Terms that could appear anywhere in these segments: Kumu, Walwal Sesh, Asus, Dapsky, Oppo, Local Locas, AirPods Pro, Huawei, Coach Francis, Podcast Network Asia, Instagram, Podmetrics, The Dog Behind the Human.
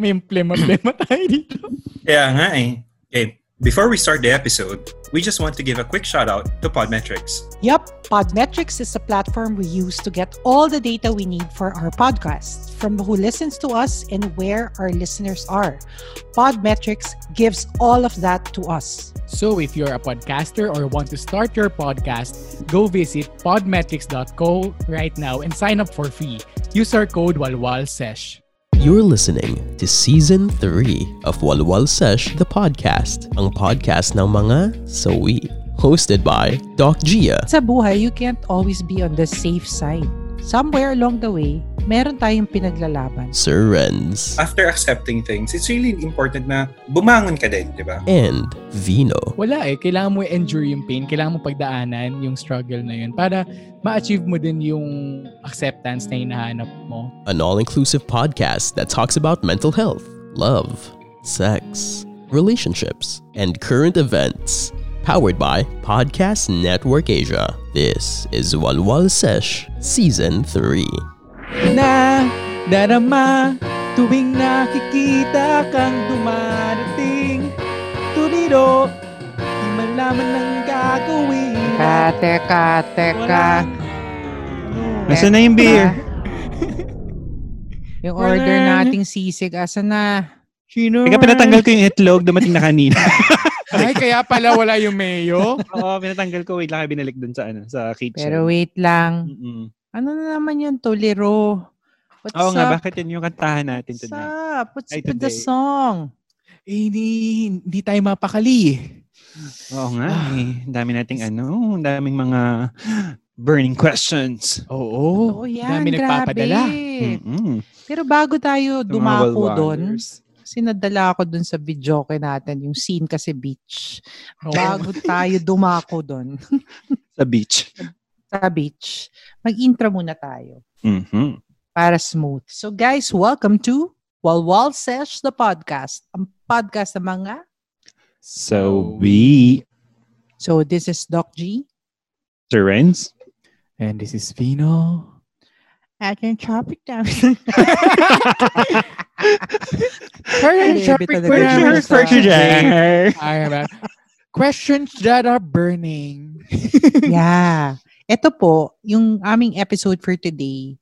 May emblema tayo dito. Kaya nga eh. Okay, before we start the episode, we just want to give a quick shout out to Podmetrics. Yup, Podmetrics is a platform we use to get all the data we need for our podcast, from who listens to us and where our listeners are. Podmetrics gives all of that to us. So if you're a podcaster or want to start your podcast, go visit podmetrics.co right now and sign up for free. Use our code Walwal Sesh. You're listening to Season 3 of Walwal Sesh, the podcast. Ang podcast ng mga sawi. Hosted by Doc Gia. Sa buhay, you can't always be on the safe side. Somewhere along the way, meron tayong pinaglalaban. Sir Renz. After accepting things, it's really important na bumangon ka din, di ba? And Vino. Wala eh. Kailangan mo endure yung pain. Kailangan mo pagdaanan yung struggle na yun para ma-achieve mo din yung acceptance na hinahanap mo. An all-inclusive podcast that talks about mental health, love, sex, relationships, and current events. Powered by Podcast Network Asia. This is Walwal Sesh Season 3. Na darama tuwing nakikita kang dumarating, tumido, di man naman ang gagawin. Teka. Asan na yung beer? Yung order nating sisig, asan na? Sino? Teka, pinatanggal ko yung itlog, dumating na kanina. Ay, kaya pala wala yung mayo? Oo, pinatanggal ko. Wait lang, binalik dun sa, ano, sa kitchen. Pero wait lang. Mm-mm. Ano na naman yun, Tolero? What's up? Oo nga, bakit yun yung kantahan natin tonight? What's up? What's with the song? Eh, hindi tayo mapakali. Oo nga. Ang dami nating ano, ang daming mga burning questions. Oo. Ang dami nagpapadala. Pero bago tayo dumako doon, sinadala ako dun sa video kay natin, yung scene kasi beach. Bago tayo dumako dun. Sa beach. Mag-intro muna tayo. Mm-hmm. Para smooth. So guys, welcome to Walwal Sesh, the podcast. Ang podcast ng mga sawi. So this is Doc G. Sir Renz. And this is Vino. Ating topic namin. Questions that are burning. Yeah. Ito po, yung aming episode for today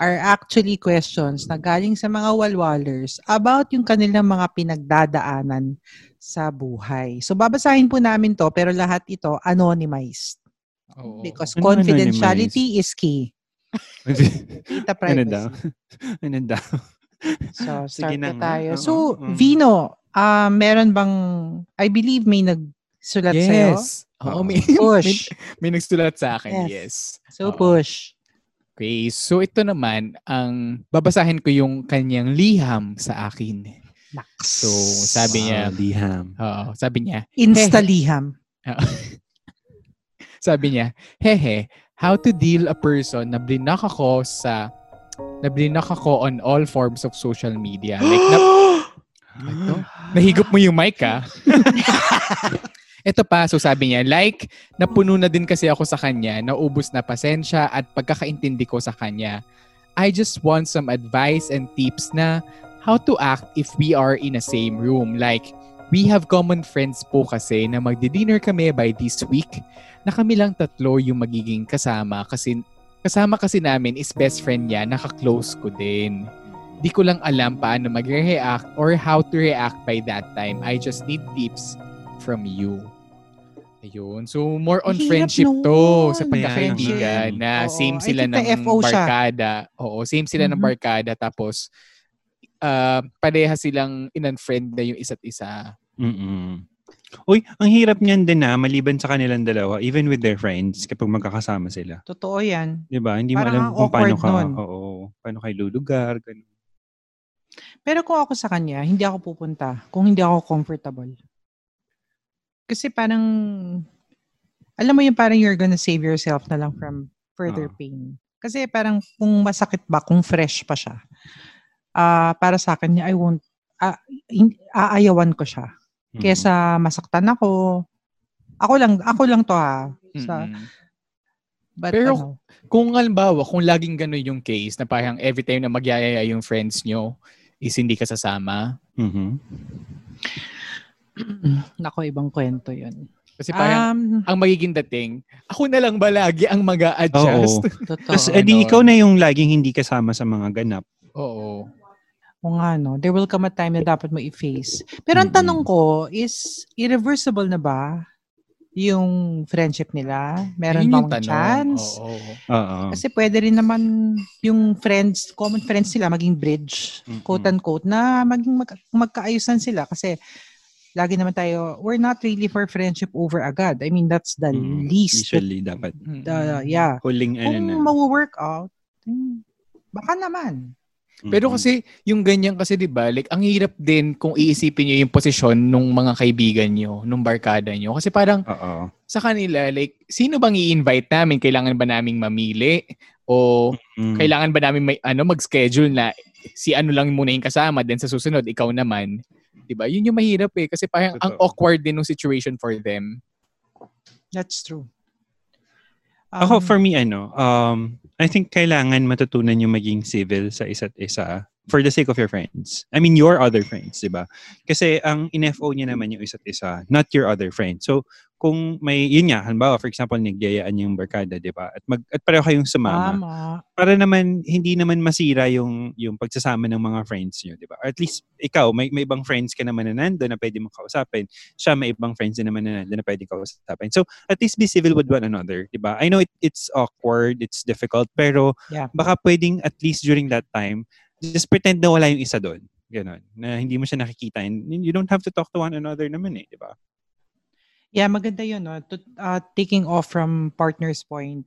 are actually questions na galing sa mga walwalers about yung kanilang mga pinagdadaanan sa buhay. So, babasahin po namin to, pero lahat ito anonymized. Oh. Because confidentiality is key. Data privacy. Ano daw? So, start na tayo. So, Vino, meron bang, I believe may nagsulat sa'yo? Yes. Oo, push. May nagsulat sa akin, yes. So, push. Okay, so ito naman, ang babasahin ko yung kanyang liham sa akin. So, sabi niya. Liham. Oo, sabi niya. Insta-liham. Sabi niya, hehe, how to deal a person na blinak ako on all forms of social media. Like, nahigop mo yung mic, ha? Ito pa, so sabi niya, like, napuno na din kasi ako sa kanya, naubos na pasensya at pagkakaintindi ko sa kanya. I just want some advice and tips na how to act if we are in a same room. Like, we have common friends po kasi na magdi-dinner kami by this week na kami lang tatlo yung magiging kasama kasi namin is best friend niya, naka-close ko din. Di ko lang alam paano mag-react or how to react by that time. I just need tips from you. Ayun. So, more on friendship to sa pagkakaibigan na same sila ng barkada. Oo, same sila ng barkada tapos pareha silang in-unfriend na yung isa't isa. Mm-mm. Uy, ang hirap niyan din na maliban sa kanilang dalawa, even with their friends, kapag magkakasama sila. Totoo yan. Diba? Hindi mo alam kung paano ka, paano kayo lulugar. Ganun. Pero kung ako sa kanya, hindi ako pupunta kung hindi ako comfortable. Kasi parang, alam mo yung parang you're gonna save yourself na lang from further pain. Kasi parang kung masakit ba, kung fresh pa siya, para sa akin, I won't, aayawan ko siya. Kesa masaktan ako. Ako lang to ha. So, pero ano, kung halimbawa, kung laging gano'n yung case na parang every time na magyayaya yung friends nyo, is hindi ka sasama. Mm-hmm. Nako, ibang kwento yun. Kasi parang ang magiging dating, ako na lang ba lagi ang mag-a-adjust? Tapos edi ikaw na yung laging hindi kasama sa mga ganap. Oo. O nga, no? There will come a time na dapat mo i-face. Pero ang tanong ko is, irreversible na ba yung friendship nila? Meron bang chance? Oo. Kasi pwede rin naman yung friends, common friends sila maging bridge, quote-unquote, na maging magkaayusan sila. Kasi lagi naman tayo, we're not really for friendship over agad. I mean, that's the least. Usually, dapat. Yeah. Huling, kung ma-work out, baka naman. Pero kasi, yung ganyan kasi, di ba, like, ang hirap din kung iisipin nyo yung posisyon nung mga kaibigan nyo, nung barkada nyo. Kasi parang, sa kanila, like, sino bang i-invite namin? Kailangan ba naming mamili? O, kailangan ba namin may, mag-schedule na si ano lang muna yung kasama, then sa susunod, ikaw naman. Di ba? Yun yung mahirap eh. Kasi parang ang awkward din ng situation for them. That's true. Ako, for me, I think kailangan matutunan yung maging civil sa isa't isa for the sake of your friends. I mean, your other friends, di ba? Kasi ang in-FO niya naman yung isa't isa, not your other friends. So, kung may, yun nga, halimbawa, for example, nagyayaan yung barkada, di ba? At pareho kayong sumama. Mama. Para naman, hindi naman masira yung pagsasama ng mga friends niyo, di ba? Or at least, ikaw, may ibang friends ka naman na nandun na pwede mong kausapin. Siya, may ibang friends din naman na nandun na pwede kausapin. So, at least be civil with one another, di ba? I know it's awkward, it's difficult, pero baka pwedeng at least during that time, just pretend na wala yung isa doon. Ganon. Na hindi mo siya nakikita. And you don't have to talk to one another naman eh. Diba? Yeah, maganda yun. No? Taking off from partner's point,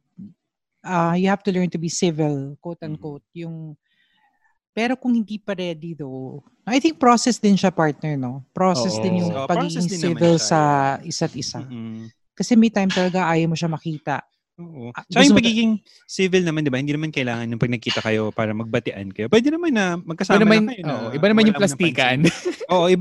you have to learn to be civil, quote-unquote. Yung, pero kung hindi pa ready though, I think process din siya, partner, no? Process din yung pagiging civil sa isa't isa. Mm-hmm. Kasi may time talaga ayaw mo siya makita. Oo. So yung pagiging civil naman, di ba? Hindi naman kailangan yung pag nakita kayo para magbatian kayo. Pwede naman na magkasama naman, kayo. Na, iba naman yung plastikan. Iba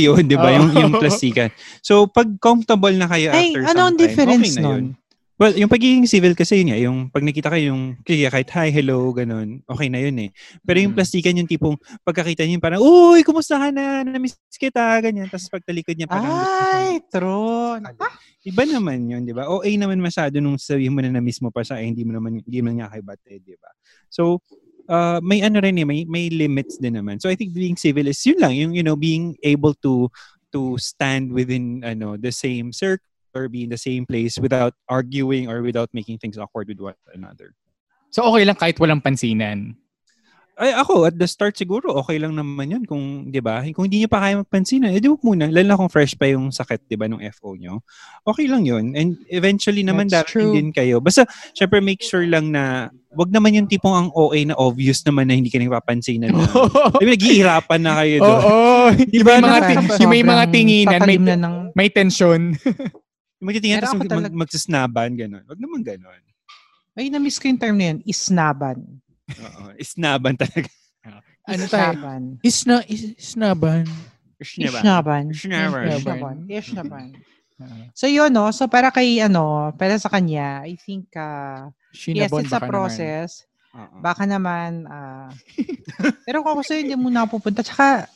yun, di ba? Yung plastikan. So, pag comfortable na kayo after some time, difference okay na yun. Well, yung pagiging civil kasi yun nga, yung pag nakita kayo, yung kahit hi, hello, ganun, okay na yun eh. Pero yung plastikan, yung tipong pagkakita niyo, parang, uy, kumusta ka na? Namiss kita, ganyan. Tapos pagtalikod niya, parang, true. Iba naman yun, di ba? OA naman masyado nung sabihin mo na na-miss mo pa siya, hindi mo naman, hindi mo nga kay bate, di ba? So, may may limits din naman. So, I think being civil is yun lang, yung, you know, being able to stand within, the same circle or be in the same place without arguing or without making things awkward with one another. So, okay lang kahit walang pansinan? Ay, ako, at the start siguro, okay lang naman yun kung, di ba? Kung hindi nyo pa kaya magpansinan, edi huwag muna. Lalo na kung fresh pa yung sakit, di ba, nung FO nyo. Okay lang yun. And eventually naman, darating din kayo. Basta, syempre, make sure lang na wag naman yung tipong ang OA na obvious naman na hindi ka nagpapansinan. Di ba, nag-iirapan na kayo doon. Diba, may mga tinginan, may tension. Magtitingin tapos magsasnaban, gano'n. Wag naman gano'n. Ay, na-miss ko yung term na yun, isnaban. Oo, isnaban talaga. Isnaban. Isnaban. Isnaban. Isnaban. So yun, no? So para kay, para sa kanya, I think, yes, it's a process. Baka naman, pero kung sa'yo, hindi muna pupunta. Tsaka,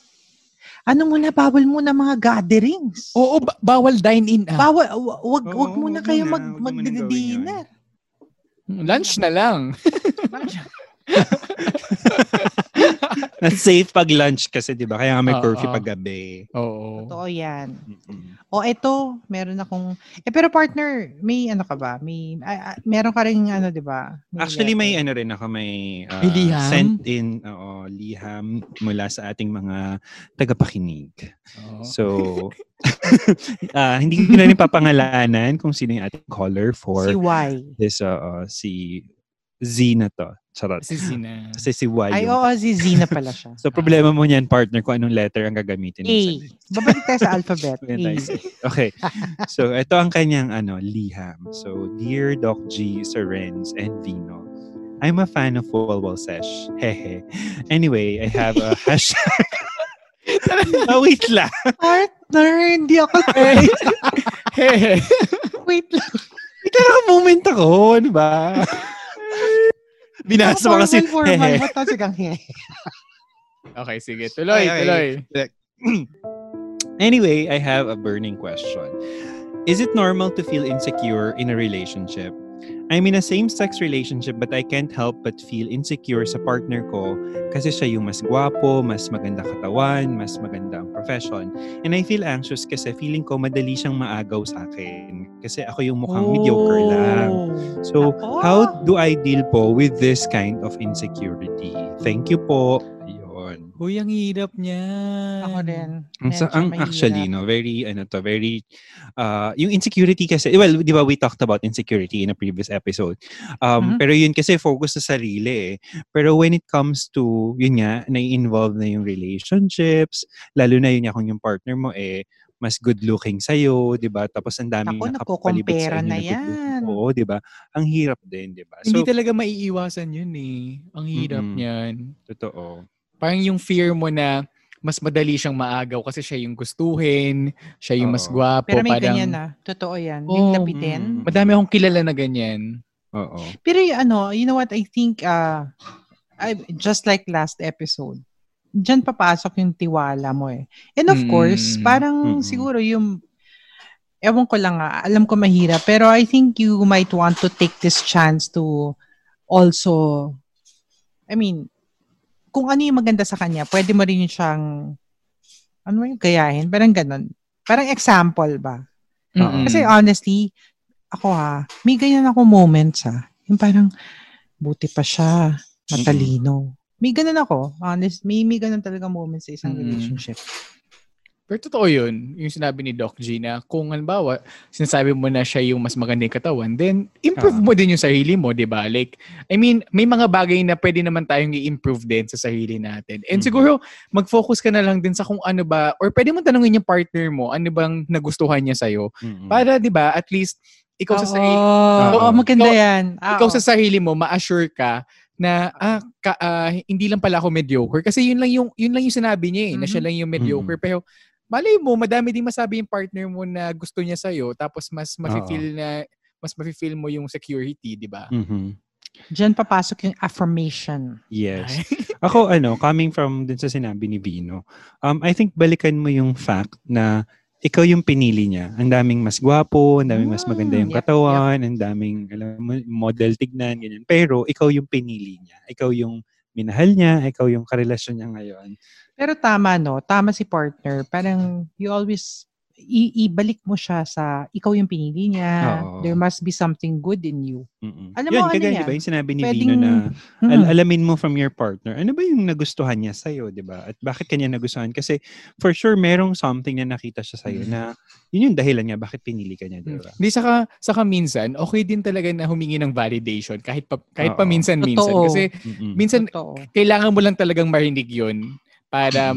bawal muna mga gatherings. Oo, bawal dine-in. Bawal, wag muna kayo mag-dinner. Lunch na lang. That's safe pag lunch kasi, di ba? Kaya nga may curfew pag gabi. Oo. Totoo yan. O eto, meron akong... pero partner, may ano ka ba? May, meron ka rin di ba? Actually, may rin ako. May sent in liham mula sa ating mga tagapakinig. So, hindi ko na rin papangalanan kung sino yung ating caller for... Si Y. This, si Z na to. Charot. Si Zina. Kasi si Y. Ay, oo, si Zina pala siya. So, problema mo niyan, partner, kung anong letter ang gagamitin. A. Babalik tayo sa alphabet. Okay. So, ito ang kanyang, liham. So, Dear Doc G, Sir Renz, and Vino, I'm a fan of Walwal Sesh. Hehe. Anyway, I have a hashtag. Wait lang. Partner, hindi ako. Hehe. Wait lang. Wait lang ang moment ako. Ano ba? Binasa mo kasi. Formal, formal. Ba't ang sigang Okay, sige. Tuloy. Anyway, I have a burning question. Is it normal to feel insecure in a relationship? I'm in a same-sex relationship but I can't help but feel insecure sa partner ko kasi siya yung mas gwapo, mas maganda katawan, mas maganda ang profession. And I feel anxious kasi feeling ko madali siyang maagaw sa akin kasi ako yung mukhang mediocre lang. So, how do I deal po with this kind of insecurity? Thank you po. Ayun. Uy, ang hirap niya. Ako din. So, ang actually, no, very, yung insecurity kasi, well, di ba we talked about insecurity in a previous episode. Pero yun kasi focus sa sarili eh. Pero when it comes to, yun nga, nai-involve na yung relationships, lalo na yun nga kung yung partner mo eh, mas good-looking sa'yo, di ba? Tapos ang daming nakapalibot sa'yo. Ako, nakukumpera na yan. Oo, di ba? Ang hirap din, di ba? Hindi so, talaga maiiwasan yun eh. Ang hirap niyan. Totoo. Parang yung fear mo na, mas madali siyang maagaw kasi siya yung gustuhin, siya yung mas gwapo. Pero may parang, ganyan na. Totoo yan. Yung lapitin. Madami akong kilala na ganyan. Oo. Pero ano, you know what, I think, just like last episode, dyan papasok yung tiwala mo eh. And of course, parang siguro yung, ewan ko lang alam ko mahirap, pero I think you might want to take this chance to also, I mean, kung ano yung maganda sa kanya, pwede mo rin siyang, ano yung gayahin? Parang ganun. Parang example ba? Kasi honestly, ako may ganyan ako moments yung parang, buti pa siya, matalino. May ganun ako. Honest, may ganun talaga moments sa isang relationship. Pero totoo yun, yung sinabi ni Doc G na kung halimbawa, sinasabi mo na siya yung mas magandang katawan, then improve mo din yung sarili mo, di ba? Like, I mean, may mga bagay na pwede naman tayong i-improve din sa sarili natin. And siguro, mag-focus ka na lang din sa kung ano ba, or pwede mo tanungin yung partner mo, ano bang nagustuhan niya sa'yo. Para, di ba, at least, ikaw sa sarili mo. Maganda yan. Ikaw sa sarili mo, ma-assure ka na hindi lang pala ako mediocre. Kasi yun lang yung sinabi niya eh, na siya lang yung mediocre. Pero, malay mo, madami din masabi yung partner mo na gusto niya sa'yo, tapos mas mafe-feel mo yung security, di ba? Diyan papasok yung affirmation. Yes. Ako, coming from dun sa sinabi ni Vino, I think balikan mo yung fact na ikaw yung pinili niya. Ang daming mas gwapo, ang daming mas maganda yung katawan, ang daming alam mo, model tignan, ganyan. Pero ikaw yung pinili niya. Ikaw yung minahal niya, ikaw yung karelasyon niya ngayon. Pero tama, no? Tama si partner. Parang you always, ibalik mo siya sa ikaw yung pinili niya. Oo. There must be something good in you. Alam yun, mo kagaya, ano yan? Diba, yung sinabi ni Vino na alamin mo from your partner, ano ba yung nagustuhan niya sa'yo, diba? At bakit kanya nagustuhan? Kasi for sure, merong something na nakita siya sa'yo na yun yung dahilan niya, bakit pinili ka niya, diba? Hindi, saka minsan, okay din talaga na humingi ng validation kahit pa minsan-minsan. Kasi minsan, kailangan mo lang talagang marinig yun para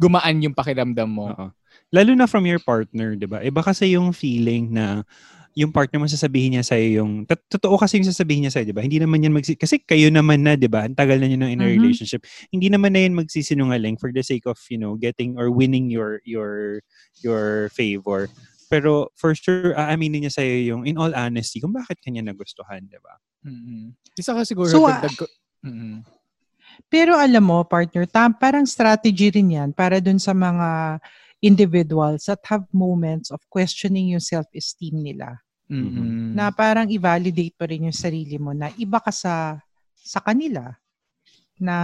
gumaan yung pakiramdam mo. Oo. Lalo na from your partner, di ba? Iba kasi yung feeling na yung partner mo sasabihin niya sa'yo yung... Totoo kasi yung sasabihin niya sa'yo, di ba? Hindi naman yan kasi kayo naman na, di ba? Ang tagal na nyo in a relationship. Hindi naman na yan magsisinungaling for the sake of, you know, getting or winning your favor. Pero for sure, aaminin niya sa'yo yung in all honesty kung bakit kanya nagustuhan, di ba? Isa ka siguro... So, pero alam mo, partner, parang strategy rin yan para dun sa mga individuals that have moments of questioning yung self-esteem nila. Na parang i-validate pa rin yung sarili mo na iba ka sa kanila. Na,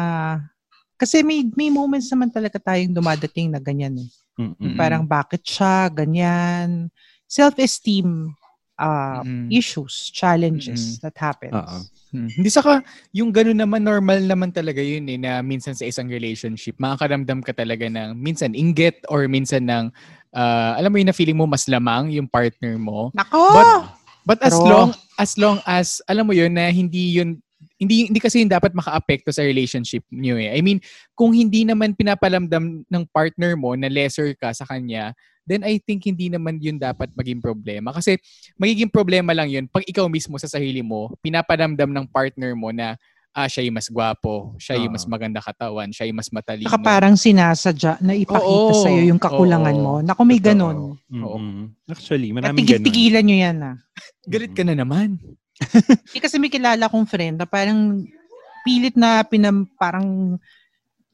kasi may moments naman talaga tayong dumadating na ganyan eh. Parang bakit siya, ganyan. Self-esteem issues, challenges that happens. Hindi saka yung gano'n naman, normal naman talaga yun eh, na minsan sa isang relationship, makakaramdam ka talaga ng minsan inggit or minsan ng, alam mo yun na feeling mo mas lamang yung partner mo. Nako! But as long as, alam mo yun na hindi kasi yun dapat maka-apekto sa relationship niyo eh. I mean, kung hindi naman pinapalamdam ng partner mo na lesser ka sa kanya, then I think hindi naman yun dapat maging problema. Kasi magiging problema lang yun pag ikaw mismo sa sarili mo, pinapalamdam ng partner mo na siya yung mas gwapo, siya yung mas maganda katawan, siya yung mas matalino. Saka parang sinasadya na ipakita sa'yo yung kakulangan mo. Naku, may ganun. Actually, maraming ganun. Patigil-tigilan nyo yan Galit ka na naman. Kasi may kilala kong friend na parang pilit na parang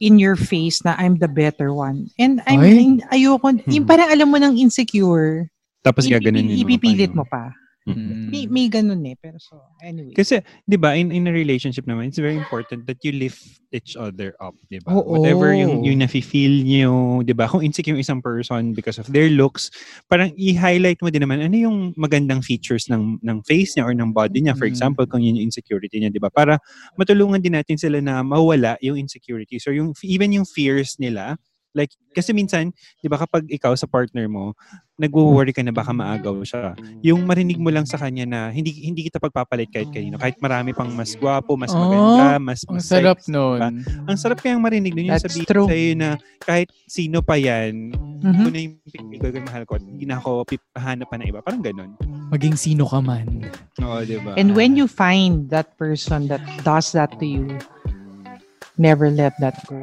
in your face na I'm the better one. And ayoko, yung parang alam mo ng insecure. Tapos gaganin mo. Ipipilit mo pa. Mm-hmm. May ganun eh. Pero so, anyway. Kasi, di ba, in a relationship naman, it's very important that you lift each other up, di ba? Oh, whatever yung nafe-feel nyo, di ba? Kung insecure yung isang person because of their looks, parang i-highlight mo din naman ano yung magandang features ng face niya or ng body niya. For example, kung yun yung insecurity niya, di ba? Para matulungan din natin sila na mawala yung insecurity. So, even yung fears nila, like, kasi minsan, di ba kapag ikaw sa partner mo, nag-worry ka na baka maagaw siya. Yung marinig mo lang sa kanya na hindi kita pagpapalit kahit kanino. Kahit marami pang mas gwapo, mas maganda, mas sexy. Ang sarap noon. Diba? Ang sarap kayang marinig nun. Yung sabihin sa'yo na kahit sino pa yan, kung na yung pipigil mahal ko, hindi na ako pipahanap pa na iba. Parang ganun. Maging sino ka man. Oo, di ba? And when you find that person that does that to you, never let that go.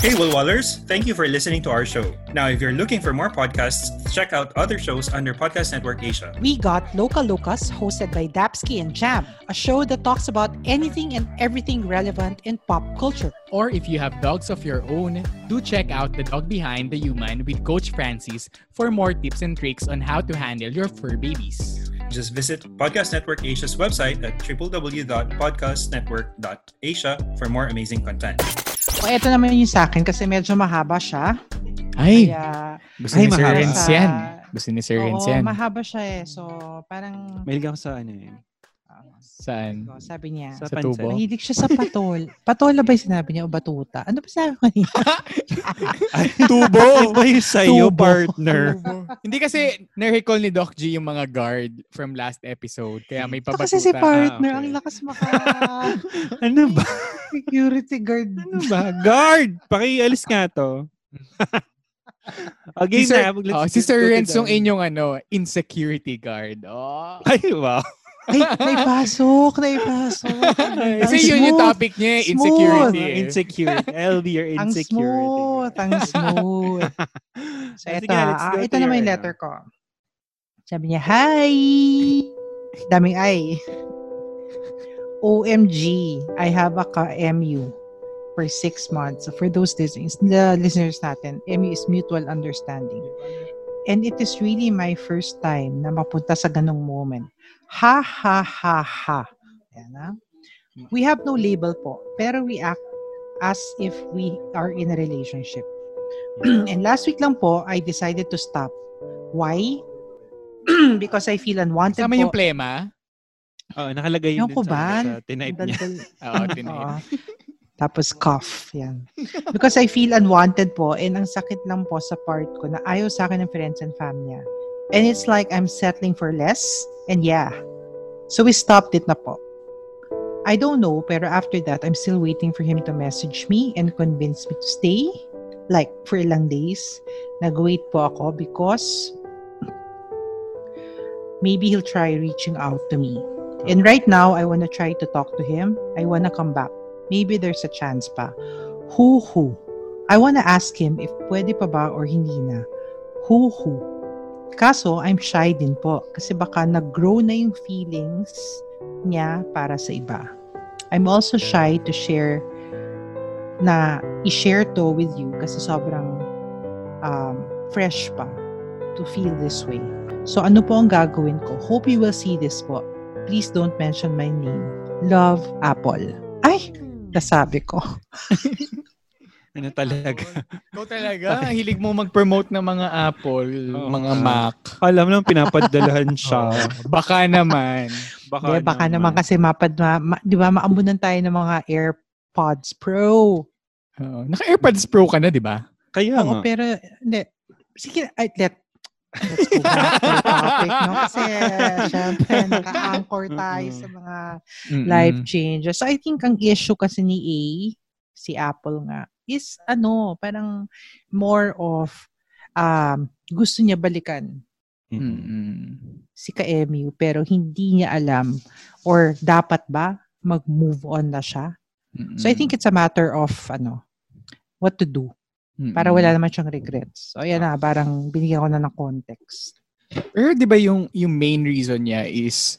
Hey, Walwalers! Thank you for listening to our show. Now, if you're looking for more podcasts, check out other shows under Podcast Network Asia. We got Local Locas, hosted by Dapsky and Jam, a show that talks about anything and everything relevant in pop culture. Or if you have dogs of your own, do check out The Dog Behind the Human with Coach Francis for more tips and tricks on how to handle your fur babies. Just visit Podcast Network Asia's website at www.podcastnetwork.asia for more amazing content. O, eto naman yung sa akin kasi medyo mahaba siya. Ay! Kaya, gusto ni Sir Renz yan. Gusto ni Sir Renz yan. Oo, mahaba siya eh. So, parang... Mahilig ako sa ano eh. Saan? Sabi niya. Sa tubo? Mahilig siya sa patol. Patol na ba yung sinabi niya o batuta? Ano ba sabi ko niya? Tubo! Iba yung sa'yo, partner. Hindi kasi na-recall ni Doc G yung mga guard from last episode. Kaya may pabatuta. Kasi si partner, ang lakas maka... Ano ba? Security guard. Ano ba? Guard! Pakialis nga to. Okay, si Sir Renz yung inyong insecurity guard. Oh. Ay, wow. Ay, naipasok. Kasi yun yung topic niya, insecurity. Insecurity. LD or insecurity. Ang smooth. So, ito naman yung letter ko. Sabi niya, hi! Daming ay. OMG, I have a MU for 6 months. So for those listeners, the listeners natin, MU is mutual understanding. And it is really my first time na mapunta sa ganong moment. Ha, ha, ha, ha. Ayan, ha? We have no label po, pero we act as if we are in a relationship. And last week lang po, I decided to stop. Why? Because I feel unwanted po. Sama yung plema? Oo, nakalagay yun din sa tinaip niya. Oo, tinaip. Tapos cough. Yan. Because I feel unwanted po, and ang sakit lang po sa part ko na ayaw sa akin ng friends and family. And it's like I'm settling for less. And yeah. So we stopped it na po. I don't know, pero after that, I'm still waiting for him to message me and convince me to stay. Like, for ilang days. Nag-wait po ako because maybe he'll try reaching out to me. And right now, I wanna try to talk to him. I wanna come back. Maybe there's a chance pa. Who? I wanna ask him if pwede pa ba or hindi na. Who? Kaso, I'm shy din po kasi baka nag-grow na yung feelings niya para sa iba. I'm also shy to share na i-share to with you kasi sobrang fresh pa to feel this way. So, ano po ang gagawin ko? Hope you will see this po. Please don't mention my name. Love, Apple. Ay! Nasabi ko. Ano talaga? Ikaw talaga? Hilig mo mag-promote ng mga Apple, mga Mac. Alam lang, pinapadalahan siya. Baka naman. Baka naman kasi di ba, maamunan tayo ng mga AirPods Pro. Naka-AirPods Pro ka na, di ba? Kaya nga. Pero, hindi. Sige, let's go back to the topic, no? Kasi, syempre, naka-anchor tayo sa mga life changes. So, I think ang issue kasi ni A, si Apple nga, is parang more of gusto niya balikan si Ka-MU pero hindi niya alam or dapat ba mag-move on na siya. Mm-mm. So I think it's a matter of what to do para wala naman siyang regrets. So ayan na, parang binigyan ko na ng context. Pero di ba yung main reason niya is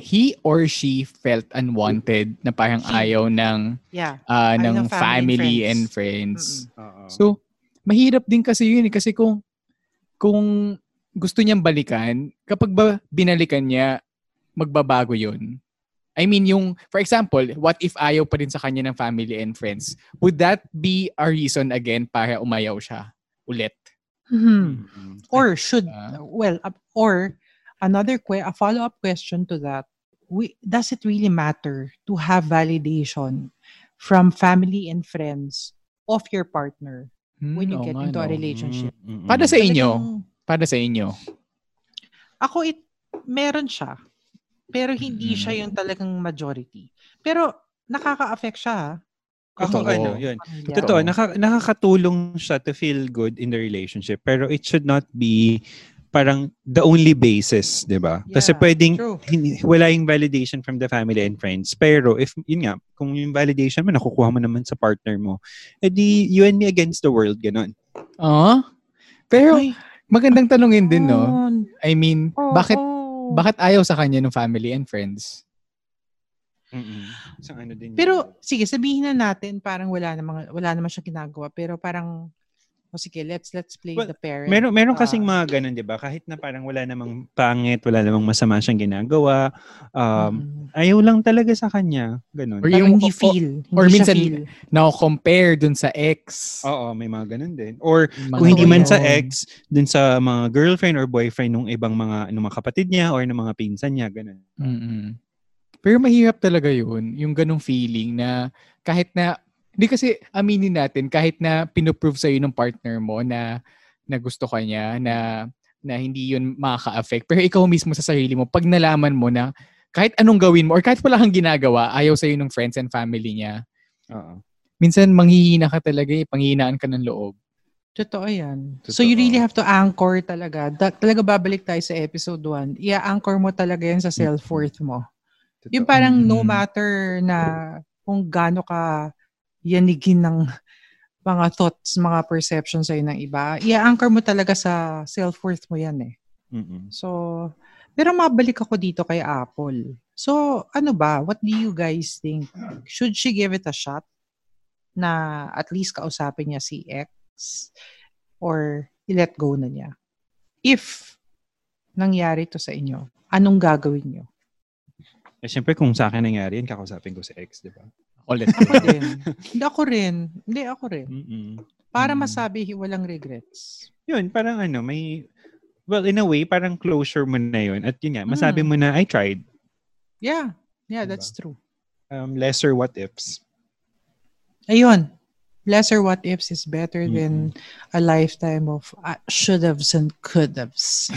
he or she felt unwanted na parang ayaw ng ng family and friends. So mahirap din kasi yun kasi kung gusto niyang balikan, kapag ba binalikan niya, magbabago yun. I mean, yung for example, what if ayaw pa rin sa kanya ng family and friends? Would that be a reason again para umayaw siya ulit? Mm-hmm. Or should or another a follow-up question to that, does it really matter to have validation from family and friends of your partner when you get into a relationship? Para sa inyo. Ako, meron siya. Pero hindi siya yung talagang majority. Pero nakaka-affect siya. Ako, yun. Yeah. Totoo, nakakatulong siya to feel good in the relationship. Pero it should not be parang the only basis, di ba? Yeah, kasi pwedeng wala yung validation from the family and friends. Pero if, yun nga, kung yung validation mo, nakukuha mo naman sa partner mo, edi you and me against the world, ganun. Pero magandang tanungin din, no? I mean, bakit ayaw sa kanya ng family and friends? So, ano din pero, sige, sabihin na natin, parang wala naman siya ginagawa, pero parang sige, let's play the parent. Meron kasing mga ganun, di ba? Kahit na parang wala namang pangit, wala namang masama siyang ginagawa. Ayaw lang talaga sa kanya. Ganun. Or yung hindi feel. Or minsan, na-compare dun sa ex. Oo, may mga ganun din. Or kung hindi man sa ex, dun sa mga girlfriend or boyfriend ng ibang mga kapatid niya or ng mga pinsan niya. Ganun. Pero mahirap talaga yun. Yung ganung feeling na kahit na hindi kasi aminin natin kahit na pinoprove sa'yo ng partner mo na gusto ka niya, na hindi yun makaka-affect. Pero ikaw mismo sa sarili mo, pag nalaman mo na kahit anong gawin mo or kahit wala kang ginagawa, ayaw sa'yo ng friends and family niya. Oo. Minsan, manghihina ka talaga eh. Panghihinaan ka ng loob. Totoo yan. Totoo. So, you really have to anchor talaga. Talaga babalik tayo sa episode 1. I-anchor mo talaga yan sa self-worth mo. Totoo. Yung parang no matter na kung gaano ka yanigin ng mga thoughts, mga perceptions sa'yo ng iba. I-anchor mo talaga sa self-worth mo yan eh. Mm-hmm. So, pero mabalik ako dito kay Apple. So, ano ba? What do you guys think? Should she give it a shot? Na at least kausapin niya si ex? Or i-let go na niya? If nangyari to sa inyo, anong gagawin niyo? Siyempre kung sa akin nangyari yan, kakausapin ko si ex, di ba? Hindi ako rin. Mm-mm. Para masabi walang regrets. Yun, parang in a way, parang closure mo na yun. At yun nga, masabi mo na, I tried. Yeah, diba? That's true. Lesser what-ifs. Ayun. Lesser what-ifs is better than a lifetime of should-haves and could-haves.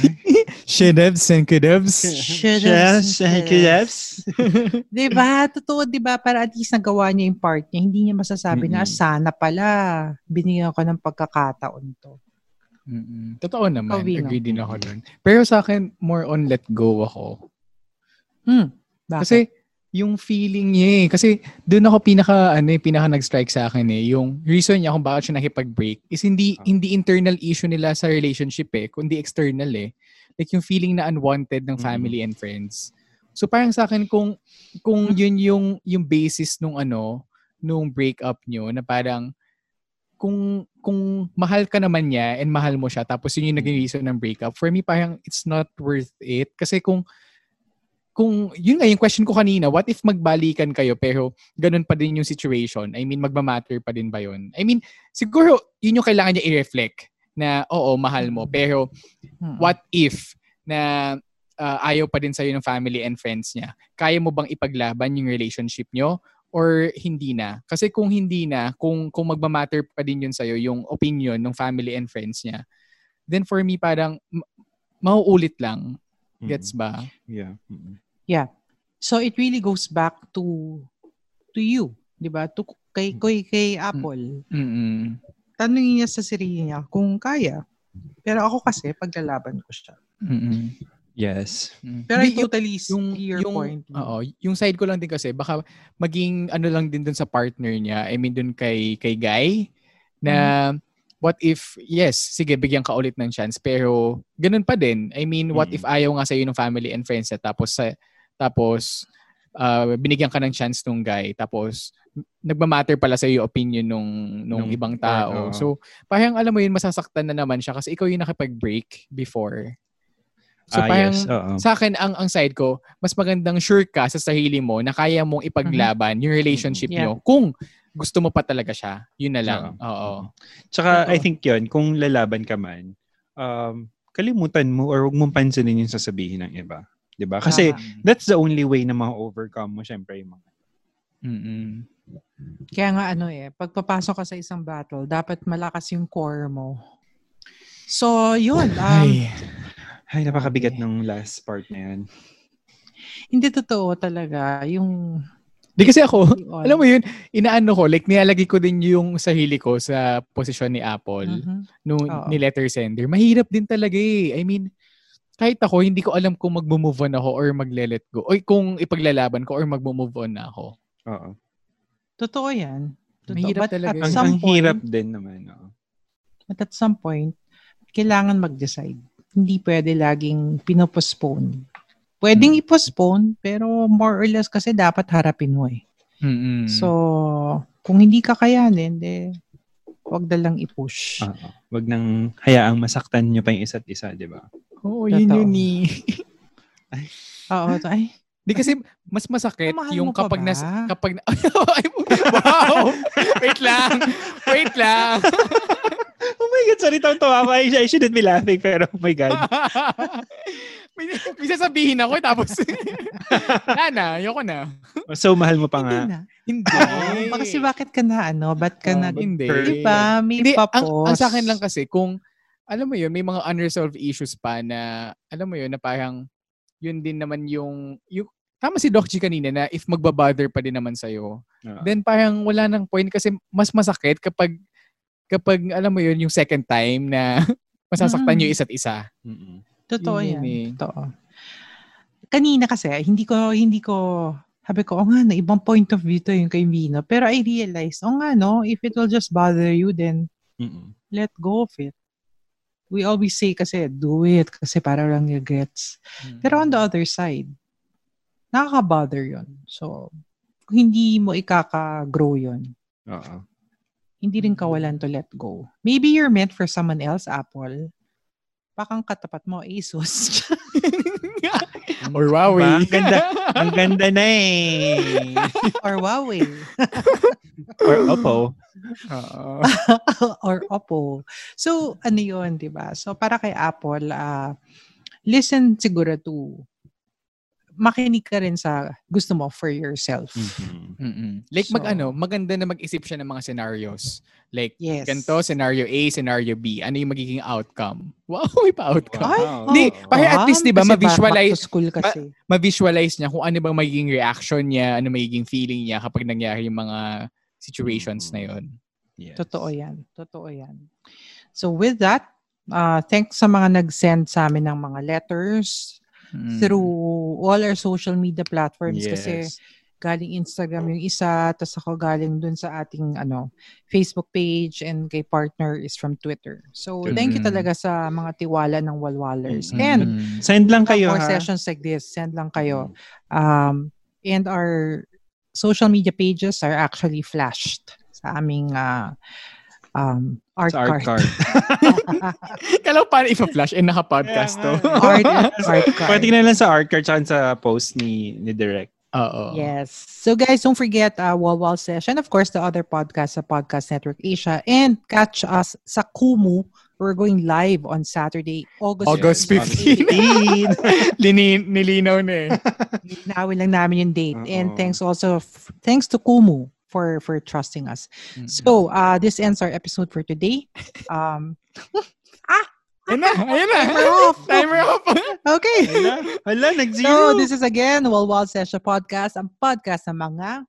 Should-haves and could-haves. Diba? Totoo, diba? Para at least nagawa niya yung part niya. Hindi niya masasabi na, sana pala, binigyan ko ng pagkakataon to. Mm-mm. Totoo naman. Kawino. Agree din ako dun. Pero sa akin, more on let go ako. Bakit? Kasi, yung feeling niya eh. Kasi doon ako pinaka nag-strike sa akin eh. Yung reason niya kung bakit siya nakipag-break is hindi internal issue nila sa relationship eh, kundi external eh. Like yung feeling na unwanted ng family and friends. So parang sa akin kung yun yung basis nung breakup niyo na parang kung mahal ka naman niya and mahal mo siya tapos yun yung naging reason ng breakup, for me parang it's not worth it. Kasi kung yun nga yung question ko kanina, what if magbalikan kayo pero ganun pa din yung situation? I mean, magmamatter pa din ba yun? I mean, siguro yun yung kailangan niya i-reflect na oo, mahal mo. Pero what if na ayaw pa din sa'yo ng family and friends niya? Kaya mo bang ipaglaban yung relationship nyo or hindi na? Kasi kung hindi na, kung magmamatter pa din yun sa'yo, yung opinion ng family and friends niya, then for me parang mauulit lang. Gets ba? Yeah. Yeah. So it really goes back to you, 'di ba? To kay Apple. Mm. Tanungin niya sa sarili niya kung kaya. Pero ako kasi paglalaban ko siya. Mm. Yes. Pero I totally see your point. Oo, yung side ko lang din kasi baka maging lang din dun sa partner niya. I mean dun kay Guy na what if, yes, sige, bigyan ka ulit ng chance, pero ganun pa din. I mean, what if ayaw nga sa'yo ng family and friends na tapos binigyan ka ng chance nung guy, tapos nagmamatter pala sa'yo yung opinion nung ibang tao. So, parang alam mo yun, masasaktan na naman siya kasi ikaw yung nakipag-break before. So, parang sa akin, ang side ko, mas magandang sure ka sa sarili mo na kaya mong ipaglaban yung relationship nyo kung gusto mo pa talaga siya. Yun na lang. Oo. Tsaka, I think yun, kung lalaban ka man, kalimutan mo or huwag mong pansinin yung sasabihin ng iba. Diba? Kasi that's the only way na ma-overcome mo syempre yung mga. Kaya nga pagpapasok ka sa isang battle, dapat malakas yung core mo. So, yun. Ay, napakabigat ng last part na yan. Hindi totoo talaga. Yung... Di kasi ako, alam mo yun, inaano ko, like nilalagay ko din yung sarili ko sa posisyon ni Apple, ni letter sender. Mahirap din talaga eh. I mean, kahit ako, hindi ko alam kung mag-move on ako or mag-let go. O kung ipaglalaban ko or mag-move on na ako. Oo. Totoo yan. Totoo. Mahirap talaga. Ang hirap din naman. Oo. But at some point, kailangan mag-decide. Hindi pwede laging pinopostpone. Pwedeng i-postpone, pero more or less kasi dapat harapin mo eh. Mm-hmm. So, kung hindi ka kayanin, wag na lang i-push. Wag nang hayaang masaktan nyo pa yung isa't isa, di ba? Oo, yun yun eh. Oo, ay. Di kasi mas masakit yung kapag kapag wow! Wait lang! Oh my God, sorry, tawa ko. I shouldn't be laughing, pero oh my God. May sasabihin ako, tapos, ayoko na. So, mahal mo pa nga. Hindi. Kasi bakit ka na, ba't ka na? Hindi. Di ba? May papos. Ang sa akin lang kasi, kung, alam mo yun, may mga unresolved issues pa na, alam mo yun, na parang, yun din naman yung tama si Doc G kanina na if magbabother pa din naman sa'yo, then parang wala nang point kasi mas masakit kapag alam mo yun, yung second time na masasaktan yung isa't isa. Mm-hmm. Totoo yun. Totoo. Kanina kasi, hindi ko, sabi ko, ibang point of view to yung kay Mino. Pero I realized, if it will just bother you, then let go of it. We always say kasi, do it, kasi para lang regrets. Pero on the other side, nakaka-bother yun. So, hindi mo ikaka-grow yun. Oo. Hindi rin kawalan to let go. Maybe you're meant for someone else, Apple. Pakang katapat mo, Asus. Or Huawei. Ba, ang ganda na eh. Or Huawei. Or Oppo. Or Oppo. So, ano yun, diba? So, para kay Apple, listen siguro to makinig ka rin sa gusto mo for yourself. Mm-hmm. Mm-hmm. Like, so, maganda na mag-isip siya ng mga scenarios. Like, ganito, scenario A, scenario B. Ano yung magiging outcome? Wow, may pa-outcome. Hindi, at least, diba, ma-visualize niya kung ano bang magiging reaction niya, ano magiging feeling niya kapag nangyari yung mga situations na yun. Yes. Totoo yan. So, with that, thanks sa mga nag-send sa amin ng mga letters, through all our social media platforms kasi galing Instagram yung isa, tapos ako galing dun sa ating Facebook page, and kay partner is from Twitter. So, thank you talaga sa mga tiwala ng Walwalers. And send lang kayo, more sessions like this, send lang kayo. And our social media pages are actually flashed sa aming art card. Kalaw pa ipa-flash and naka-podcast to. Art card. Pwede na lang sa art card tsaka sa post ni Direct. Oo. Yes. So guys, don't forget Walwal Sesh, and of course the other podcast sa Podcast Network Asia, and catch us sa Kumu. We're going live on Saturday, August 15. Nilinaw na eh. Ninawin lang namin yung date. Uh-oh. And thanks to Kumu for trusting us. So, this ends our episode for today. Ayun na. Timer off. Okay. Wala, nag-zero. So, this is again, Walwal Sesh Podcast, ang podcast ng mga...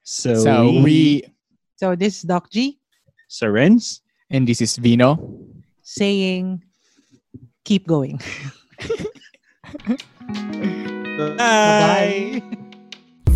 So, this is Doc G. Sir Renz. And this is Vino. Saying, keep going. Bye. Bye.